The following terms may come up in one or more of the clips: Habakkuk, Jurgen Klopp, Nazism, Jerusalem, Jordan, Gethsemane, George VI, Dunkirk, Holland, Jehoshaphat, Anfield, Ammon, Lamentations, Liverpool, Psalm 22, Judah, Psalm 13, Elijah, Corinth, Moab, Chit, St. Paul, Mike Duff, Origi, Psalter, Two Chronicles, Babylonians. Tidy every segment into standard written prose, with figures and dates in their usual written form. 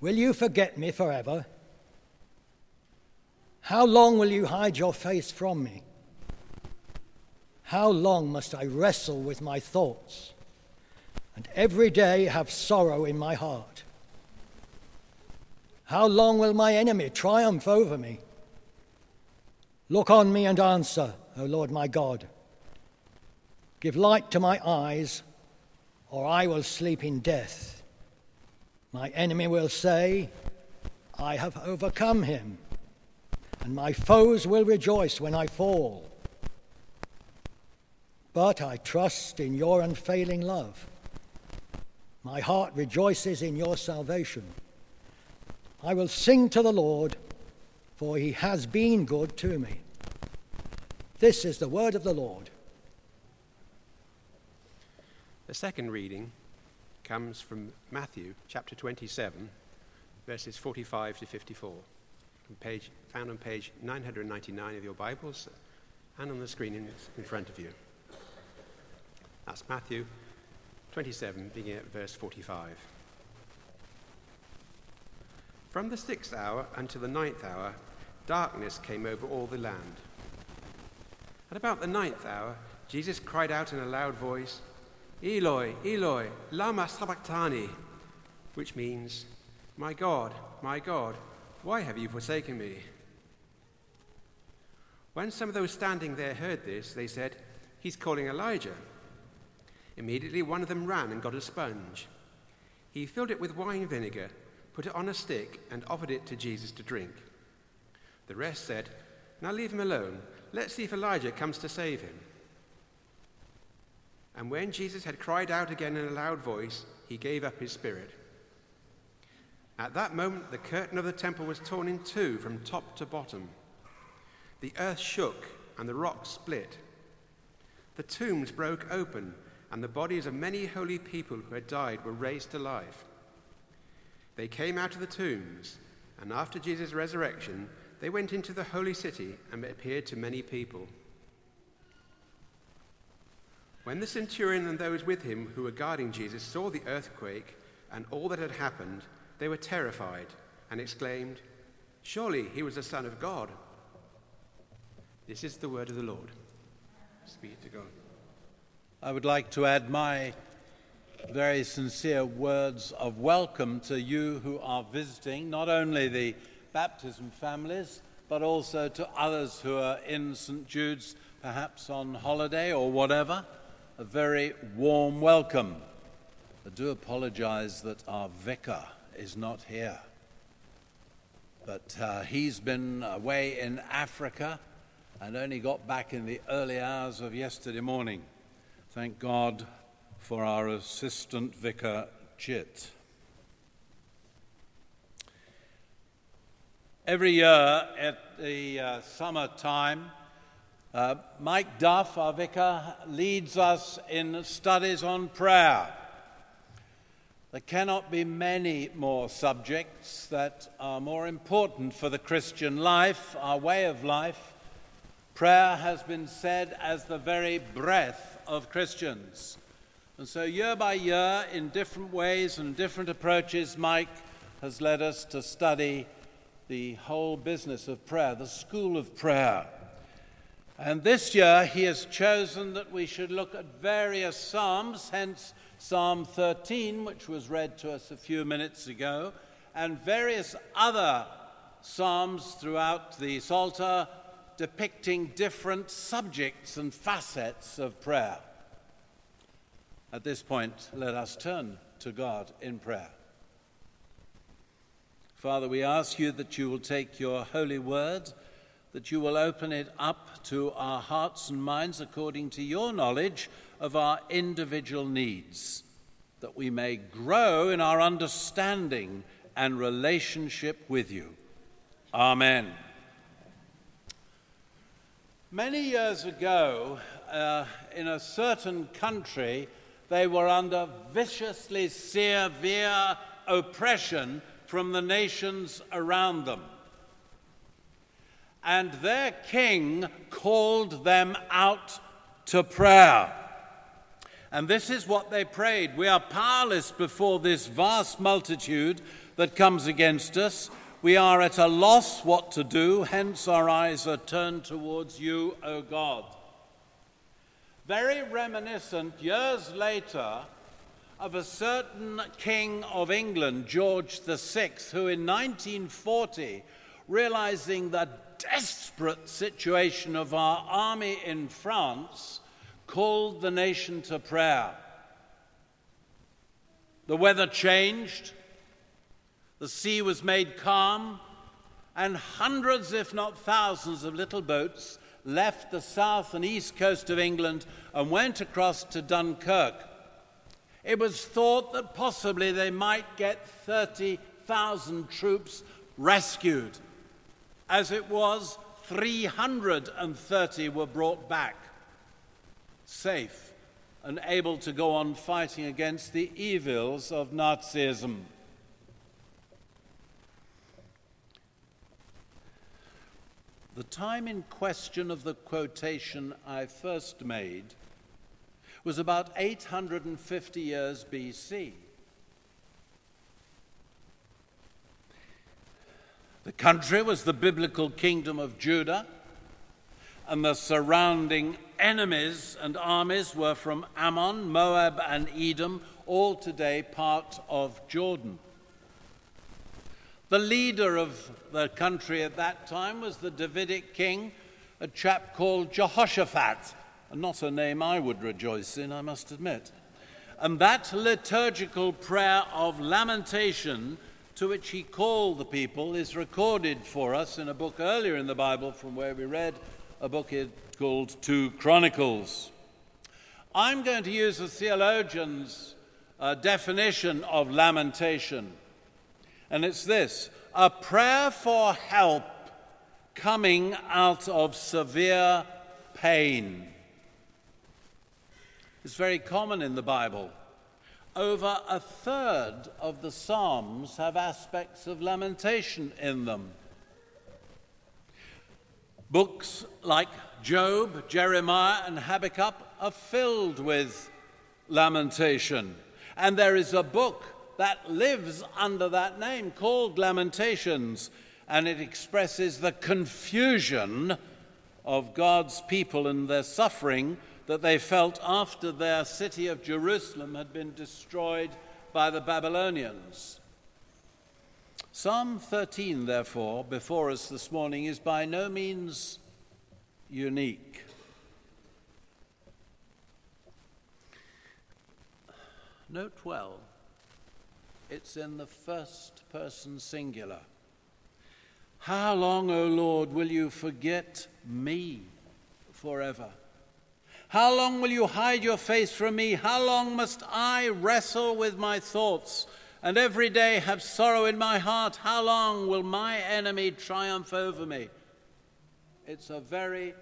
Will you forget me forever? How long will you hide your face from me? How long must I wrestle with my thoughts and every day have sorrow in my heart? How long will my enemy triumph over me? Look on me and answer, O Lord my God. Give light to my eyes, or I will sleep in death. My enemy will say, I have overcome him, and my foes will rejoice when I fall. But I trust in your unfailing love. My heart rejoices in your salvation. I will sing to the Lord, for he has been good to me. This is the word of the Lord. The second reading comes from Matthew chapter 27, verses 45 to 54, found on page 999 of your Bibles and on the screen in front of you. That's Matthew 27, beginning at verse 45. From the 6th hour until the 9th hour, darkness came over all the land. At about the 9th hour, Jesus cried out in a loud voice, Eloi, Eloi, lama sabachthani, which means, my God, why have you forsaken me? When some of those standing there heard this, they said, he's calling Elijah. Immediately one of them ran and got a sponge. He filled it with wine vinegar, put it on a stick, and offered it to Jesus to drink. The rest said, now leave him alone. Let's see if Elijah comes to save him. And when Jesus had cried out again in a loud voice, he gave up his spirit. At that moment, the curtain of the temple was torn in two from top to bottom. The earth shook and the rocks split. The tombs broke open, and the bodies of many holy people who had died were raised to life. They came out of the tombs, and after Jesus' resurrection, they went into the holy city and appeared to many people. When the centurion and those with him who were guarding Jesus saw the earthquake and all that had happened, they were terrified and exclaimed, surely he was the Son of God. This is the word of the Lord. Thanks be to God. I would like to add my very sincere words of welcome to you who are visiting, not only the baptism families, but also to others who are in St. Jude's, perhaps on holiday or whatever. A very warm welcome. I do apologize that our vicar is not here, but he's been away in Africa and only got back in the early hours of yesterday morning. Thank God for our assistant vicar, Chit. Every year at the summer time, Mike Duff, our vicar, leads us in studies on prayer. There cannot be many more subjects that are more important for the Christian life, our way of life. Prayer has been said as the very breath of Christians. And so year by year, in different ways and different approaches, Mike has led us to study the whole business of prayer, the school of prayer. And this year he has chosen that we should look at various psalms, hence Psalm 13, which was read to us a few minutes ago, and various other psalms throughout the Psalter depicting different subjects and facets of prayer. At this point, let us turn to God in prayer. Father, we ask you that you will take your holy word, that you will open it up to our hearts and minds according to your knowledge of our individual needs, that we may grow in our understanding and relationship with you. Amen. Many years ago, in a certain country, they were under viciously severe oppression from the nations around them. And their king called them out to prayer. And this is what they prayed. We are powerless before this vast multitude that comes against us. We are at a loss what to do, hence our eyes are turned towards you, O God. Very reminiscent, years later, of a certain king of England, George VI, who in 1940, realizing the desperate situation of our army in France, called the nation to prayer. The weather changed, the sea was made calm, and hundreds, if not thousands, of little boats left the south and east coast of England and went across to Dunkirk. It was thought that possibly they might get 30,000 troops rescued. As it was, 330 were brought back, safe and able to go on fighting against the evils of Nazism. The time in question of the quotation I first made was about 850 years BC. The country was the biblical kingdom of Judah, and the surrounding enemies and armies were from Ammon, Moab, and Edom, all today part of Jordan. The leader of the country at that time was the Davidic king, a chap called Jehoshaphat, and not a name I would rejoice in, I must admit. And that liturgical prayer of lamentation to which he called the people is recorded for us in a book earlier in the Bible from where we read, a book called Two Chronicles. I'm going to use a theologian's definition of lamentation, and it's this: a prayer for help coming out of severe pain. It's very common in the Bible. Over a third of the Psalms have aspects of lamentation in them. Books like Job, Jeremiah, and Habakkuk are filled with lamentation. And there is a book that lives under that name called Lamentations, and it expresses the confusion of God's people and their suffering that they felt after their city of Jerusalem had been destroyed by the Babylonians. Psalm 13, therefore, before us this morning, is by no means unique. Note well, it's in the first person singular. How long, O Lord, will you forget me forever? How long will you hide your face from me? How long must I wrestle with my thoughts and every day have sorrow in my heart? How long will my enemy triumph over me? It's a very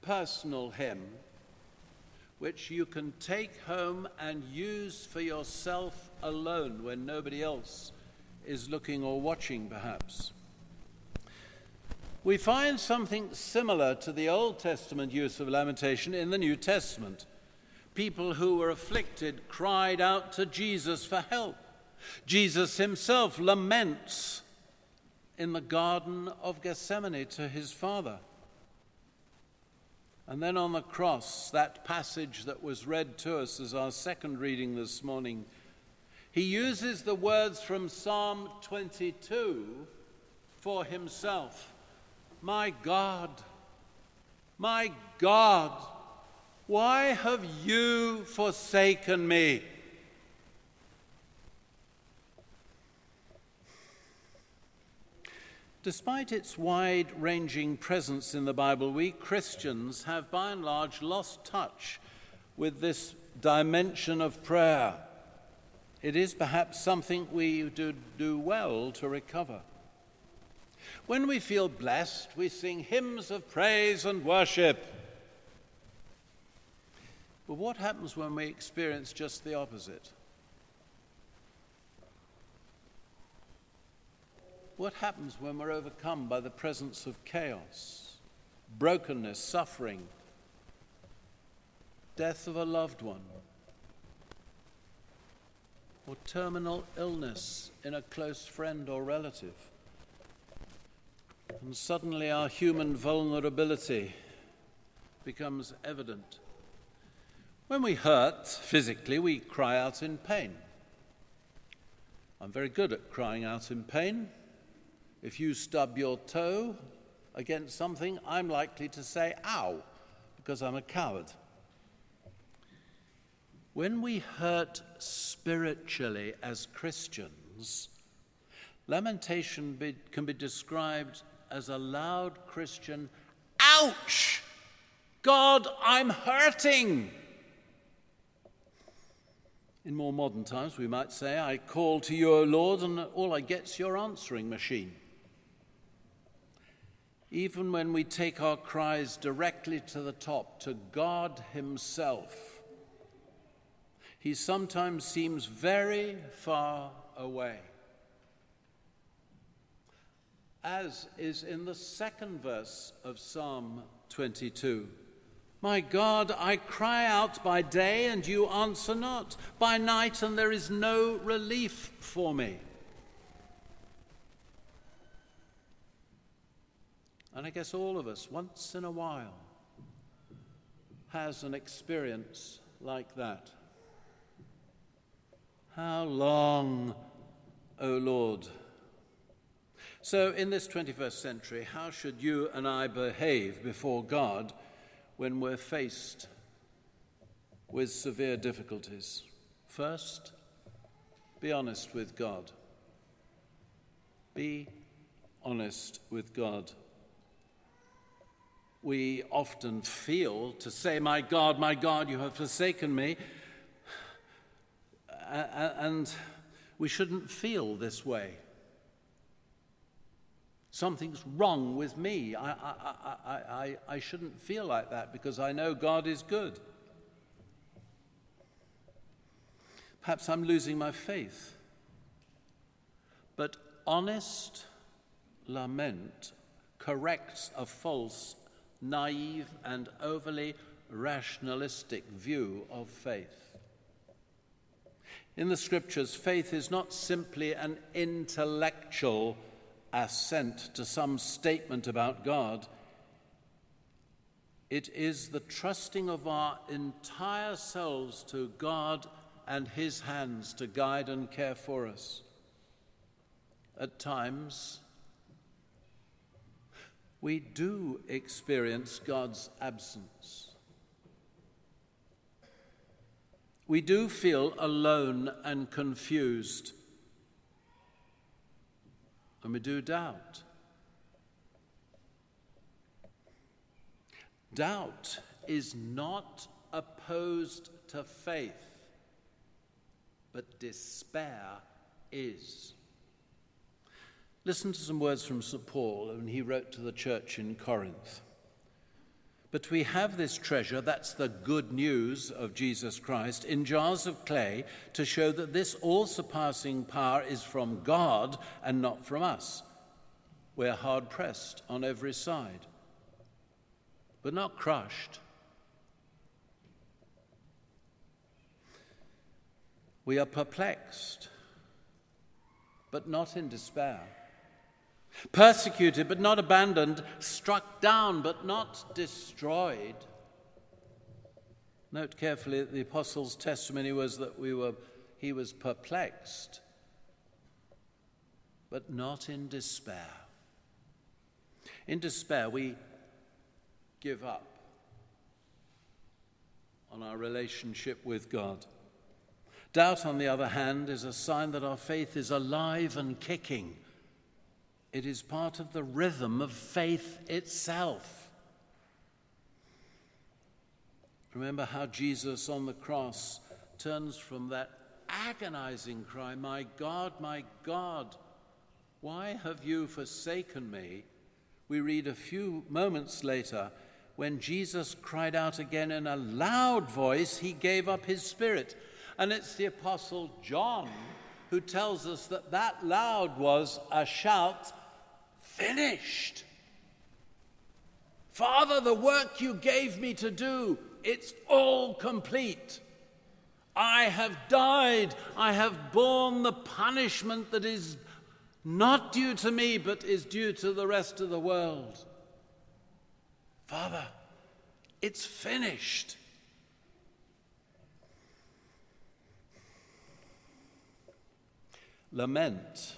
personal hymn which you can take home and use for yourself alone when nobody else is looking or watching, perhaps. We find something similar to the Old Testament use of lamentation in the New Testament. People who were afflicted cried out to Jesus for help. Jesus himself laments in the Garden of Gethsemane to his Father. And then on the cross, that passage that was read to us as our second reading this morning, he uses the words from Psalm 22 for himself. My God, why have you forsaken me? Despite its wide-ranging presence in the Bible, we Christians have by and large lost touch with this dimension of prayer. It is perhaps something we do well to recover. When we feel blessed, we sing hymns of praise and worship. But what happens when we experience just the opposite? What happens when we're overcome by the presence of chaos, brokenness, suffering, death of a loved one, or terminal illness in a close friend or relative. And suddenly our human vulnerability becomes evident. When we hurt physically, we cry out in pain. I'm very good at crying out in pain. If you stub your toe against something, I'm likely to say, ow, because I'm a coward. When we hurt spiritually as Christians, lamentation can be described as a loud Christian, ouch! God, I'm hurting! In more modern times, we might say, I call to you, O Lord, and all I get's your answering machine. Even when we take our cries directly to the top, to God himself, he sometimes seems very far away. As is in the second verse of Psalm 22. My God, I cry out by day and you answer not, by night and there is no relief for me. And I guess all of us, once in a while, has an experience like that. How long, O Lord? So in this 21st century, how should you and I behave before God when we're faced with severe difficulties? First, be honest with God. Be honest with God. We often feel to say, my God, you have forsaken me. And we shouldn't feel this way. Something's wrong with me. I shouldn't feel like that because I know God is good. Perhaps I'm losing my faith. But honest lament corrects a false, naive, and overly rationalistic view of faith. In the Scriptures, faith is not simply an intellectual assent to some statement about God. It is the trusting of our entire selves to God and his hands to guide and care for us. At times, we do experience God's absence. We do feel alone and confused. And we do doubt. Doubt is not opposed to faith, but despair is. Listen to some words from St. Paul when he wrote to the church in Corinth. But we have this treasure, that's the good news of Jesus Christ, in jars of clay to show that this all-surpassing power is from God and not from us. We're hard-pressed on every side, but not crushed. We are perplexed, but not in despair. Persecuted but not abandoned, struck down but not destroyed. Note carefully that the apostle's testimony was that he was perplexed but not in despair. In despair we give up on our relationship with God. Doubt, on the other hand, is a sign that our faith is alive and kicking. It is part of the rhythm of faith itself. Remember how Jesus on the cross turns from that agonizing cry, my God, why have you forsaken me? We read a few moments later, when Jesus cried out again in a loud voice, he gave up his spirit. And it's the Apostle John who tells us that loud was a shout, finished. Father, the work you gave me to do, it's all complete. I have died. I have borne the punishment that is not due to me, but is due to the rest of the world. Father, it's finished. Lament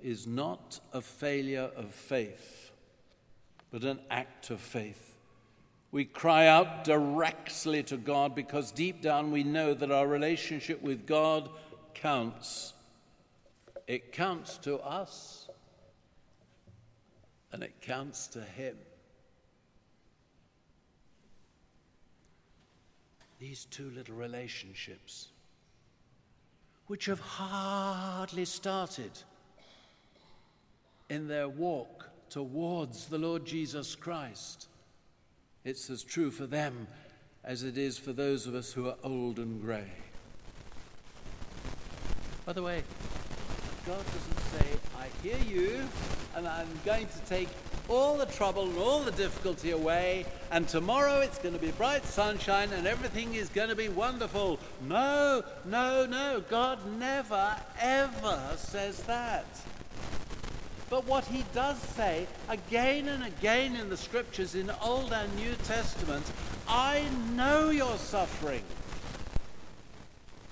is not a failure of faith, but an act of faith. We cry out directly to God because deep down we know that our relationship with God counts. It counts to us, and it counts to Him. These two little relationships, which have hardly started in their walk towards the Lord Jesus Christ. It's as true for them as it is for those of us who are old and grey. By the way, God doesn't say, I hear you, and I'm going to take all the trouble and all the difficulty away, and tomorrow it's going to be bright sunshine and everything is going to be wonderful. No, no, no. God never, ever says that. But what he does say again and again in the Scriptures, in Old and New Testament, I know your suffering.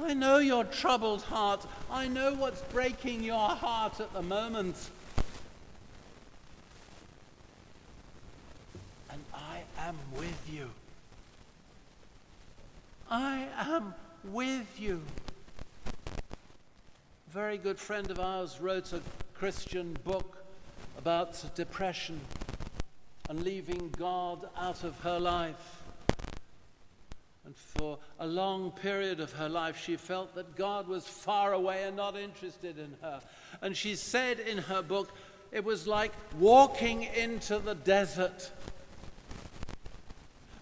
I know your troubled heart. I know what's breaking your heart at the moment. And I am with you. I am with you. A very good friend of ours wrote a Christian book about depression and leaving God out of her life. And for a long period of her life, she felt that God was far away and not interested in her. And she said in her book, it was like walking into the desert.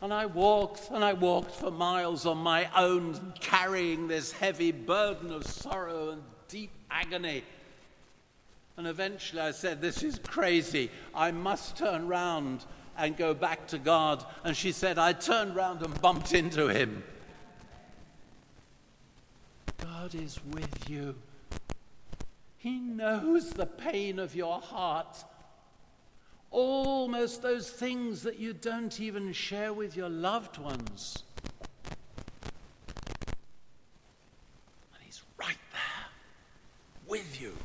And I walked for miles on my own, carrying this heavy burden of sorrow and deep agony. And eventually I said, this is crazy. I must turn round and go back to God. And she said, I turned round and bumped into him. God is with you. He knows the pain of your heart. Almost those things that you don't even share with your loved ones. And he's right there with you.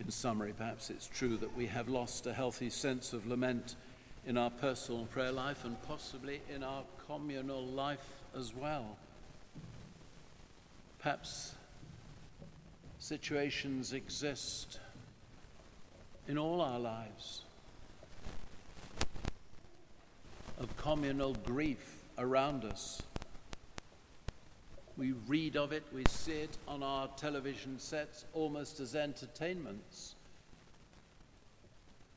In summary, perhaps it's true that we have lost a healthy sense of lament in our personal prayer life and possibly in our communal life as well. Perhaps situations exist in all our lives of communal grief around us. We read of it, we see it on our television sets almost as entertainments.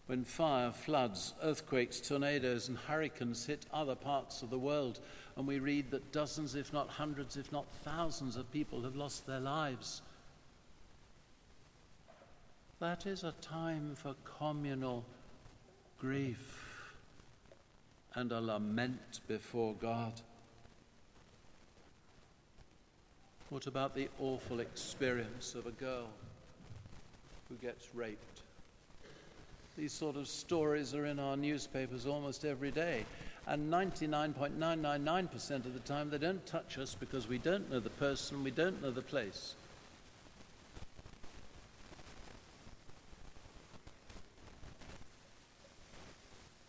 When fire, floods, earthquakes, tornadoes and hurricanes hit other parts of the world, and we read that dozens, if not hundreds, if not thousands of people have lost their lives. That is a time for communal grief and a lament before God. What about the awful experience of a girl who gets raped? These sort of stories are in our newspapers almost every day, and 99.999% of the time they don't touch us because we don't know the person, we don't know the place.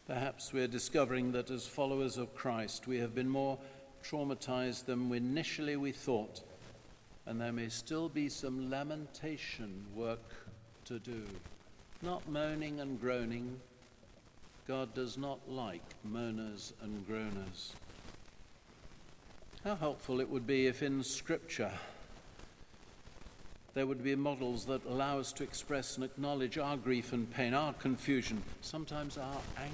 Perhaps we're discovering that as followers of Christ we have been more traumatized than initially we thought. And there may still be some lamentation work to do. Not moaning and groaning. God does not like moaners and groaners. How helpful it would be if in Scripture there would be models that allow us to express and acknowledge our grief and pain, our confusion, sometimes our anger.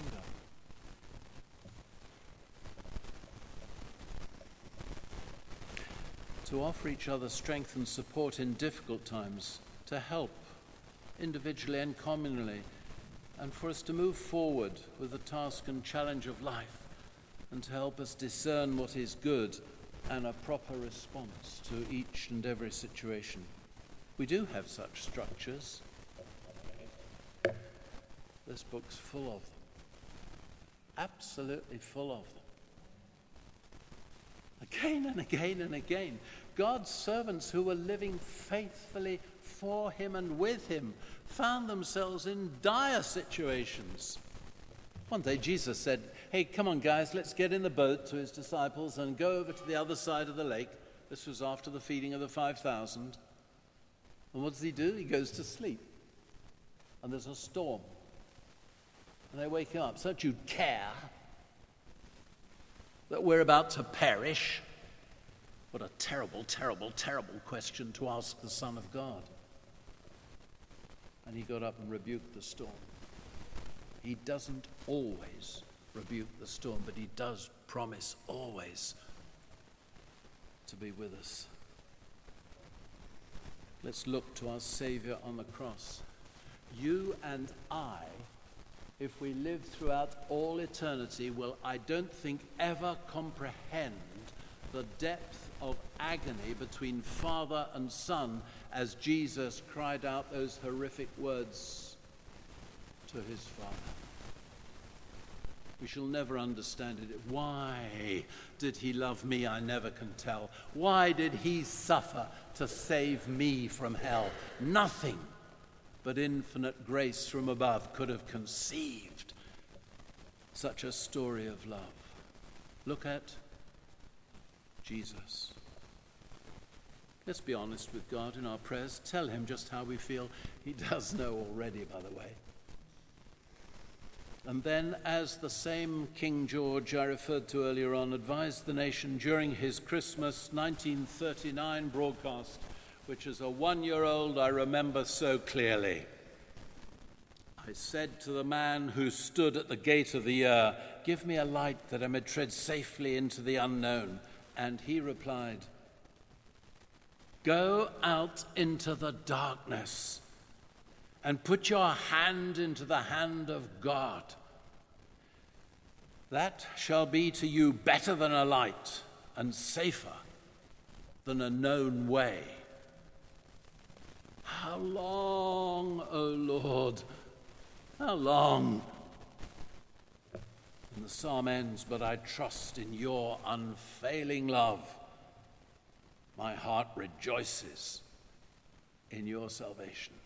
To offer each other strength and support in difficult times, to help individually and communally, and for us to move forward with the task and challenge of life and to help us discern what is good and a proper response to each and every situation. We do have such structures. This book's full of them. Absolutely full of them. Again and again and again. God's servants who were living faithfully for him and with him found themselves in dire situations. One day Jesus said, "Hey, come on guys, let's get in the boat," to his disciples, "and go over to the other side of the lake." This was after the feeding of the 5,000. And what does he do? He goes to sleep. And there's a storm. And they wake up. "Don't you care that we're about to perish?" What a terrible, terrible, terrible question to ask the Son of God. And he got up and rebuked the storm. He doesn't always rebuke the storm, but he does promise always to be with us. Let's look to our Savior on the cross. You and I, if we live throughout all eternity, will, I don't think, ever comprehend the depth of agony between Father and Son as Jesus cried out those horrific words to his Father. We shall never understand it. Why did he love me? I never can tell. Why did he suffer to save me from hell? Nothing but infinite grace from above could have conceived such a story of love. Look at Jesus. Let's be honest with God in our prayers. Tell him just how we feel. He does know already, by the way. And then, as the same King George I referred to earlier on advised the nation during his Christmas 1939 broadcast, which as a one-year-old I remember so clearly. I said to the man who stood at the gate of the year, "Give me a light that I may tread safely into the unknown." And he replied, "Go out into the darkness and put your hand into the hand of God. That shall be to you better than a light and safer than a known way." How long, O Lord? How long? And the psalm ends, "But I trust in your unfailing love. My heart rejoices in your salvation."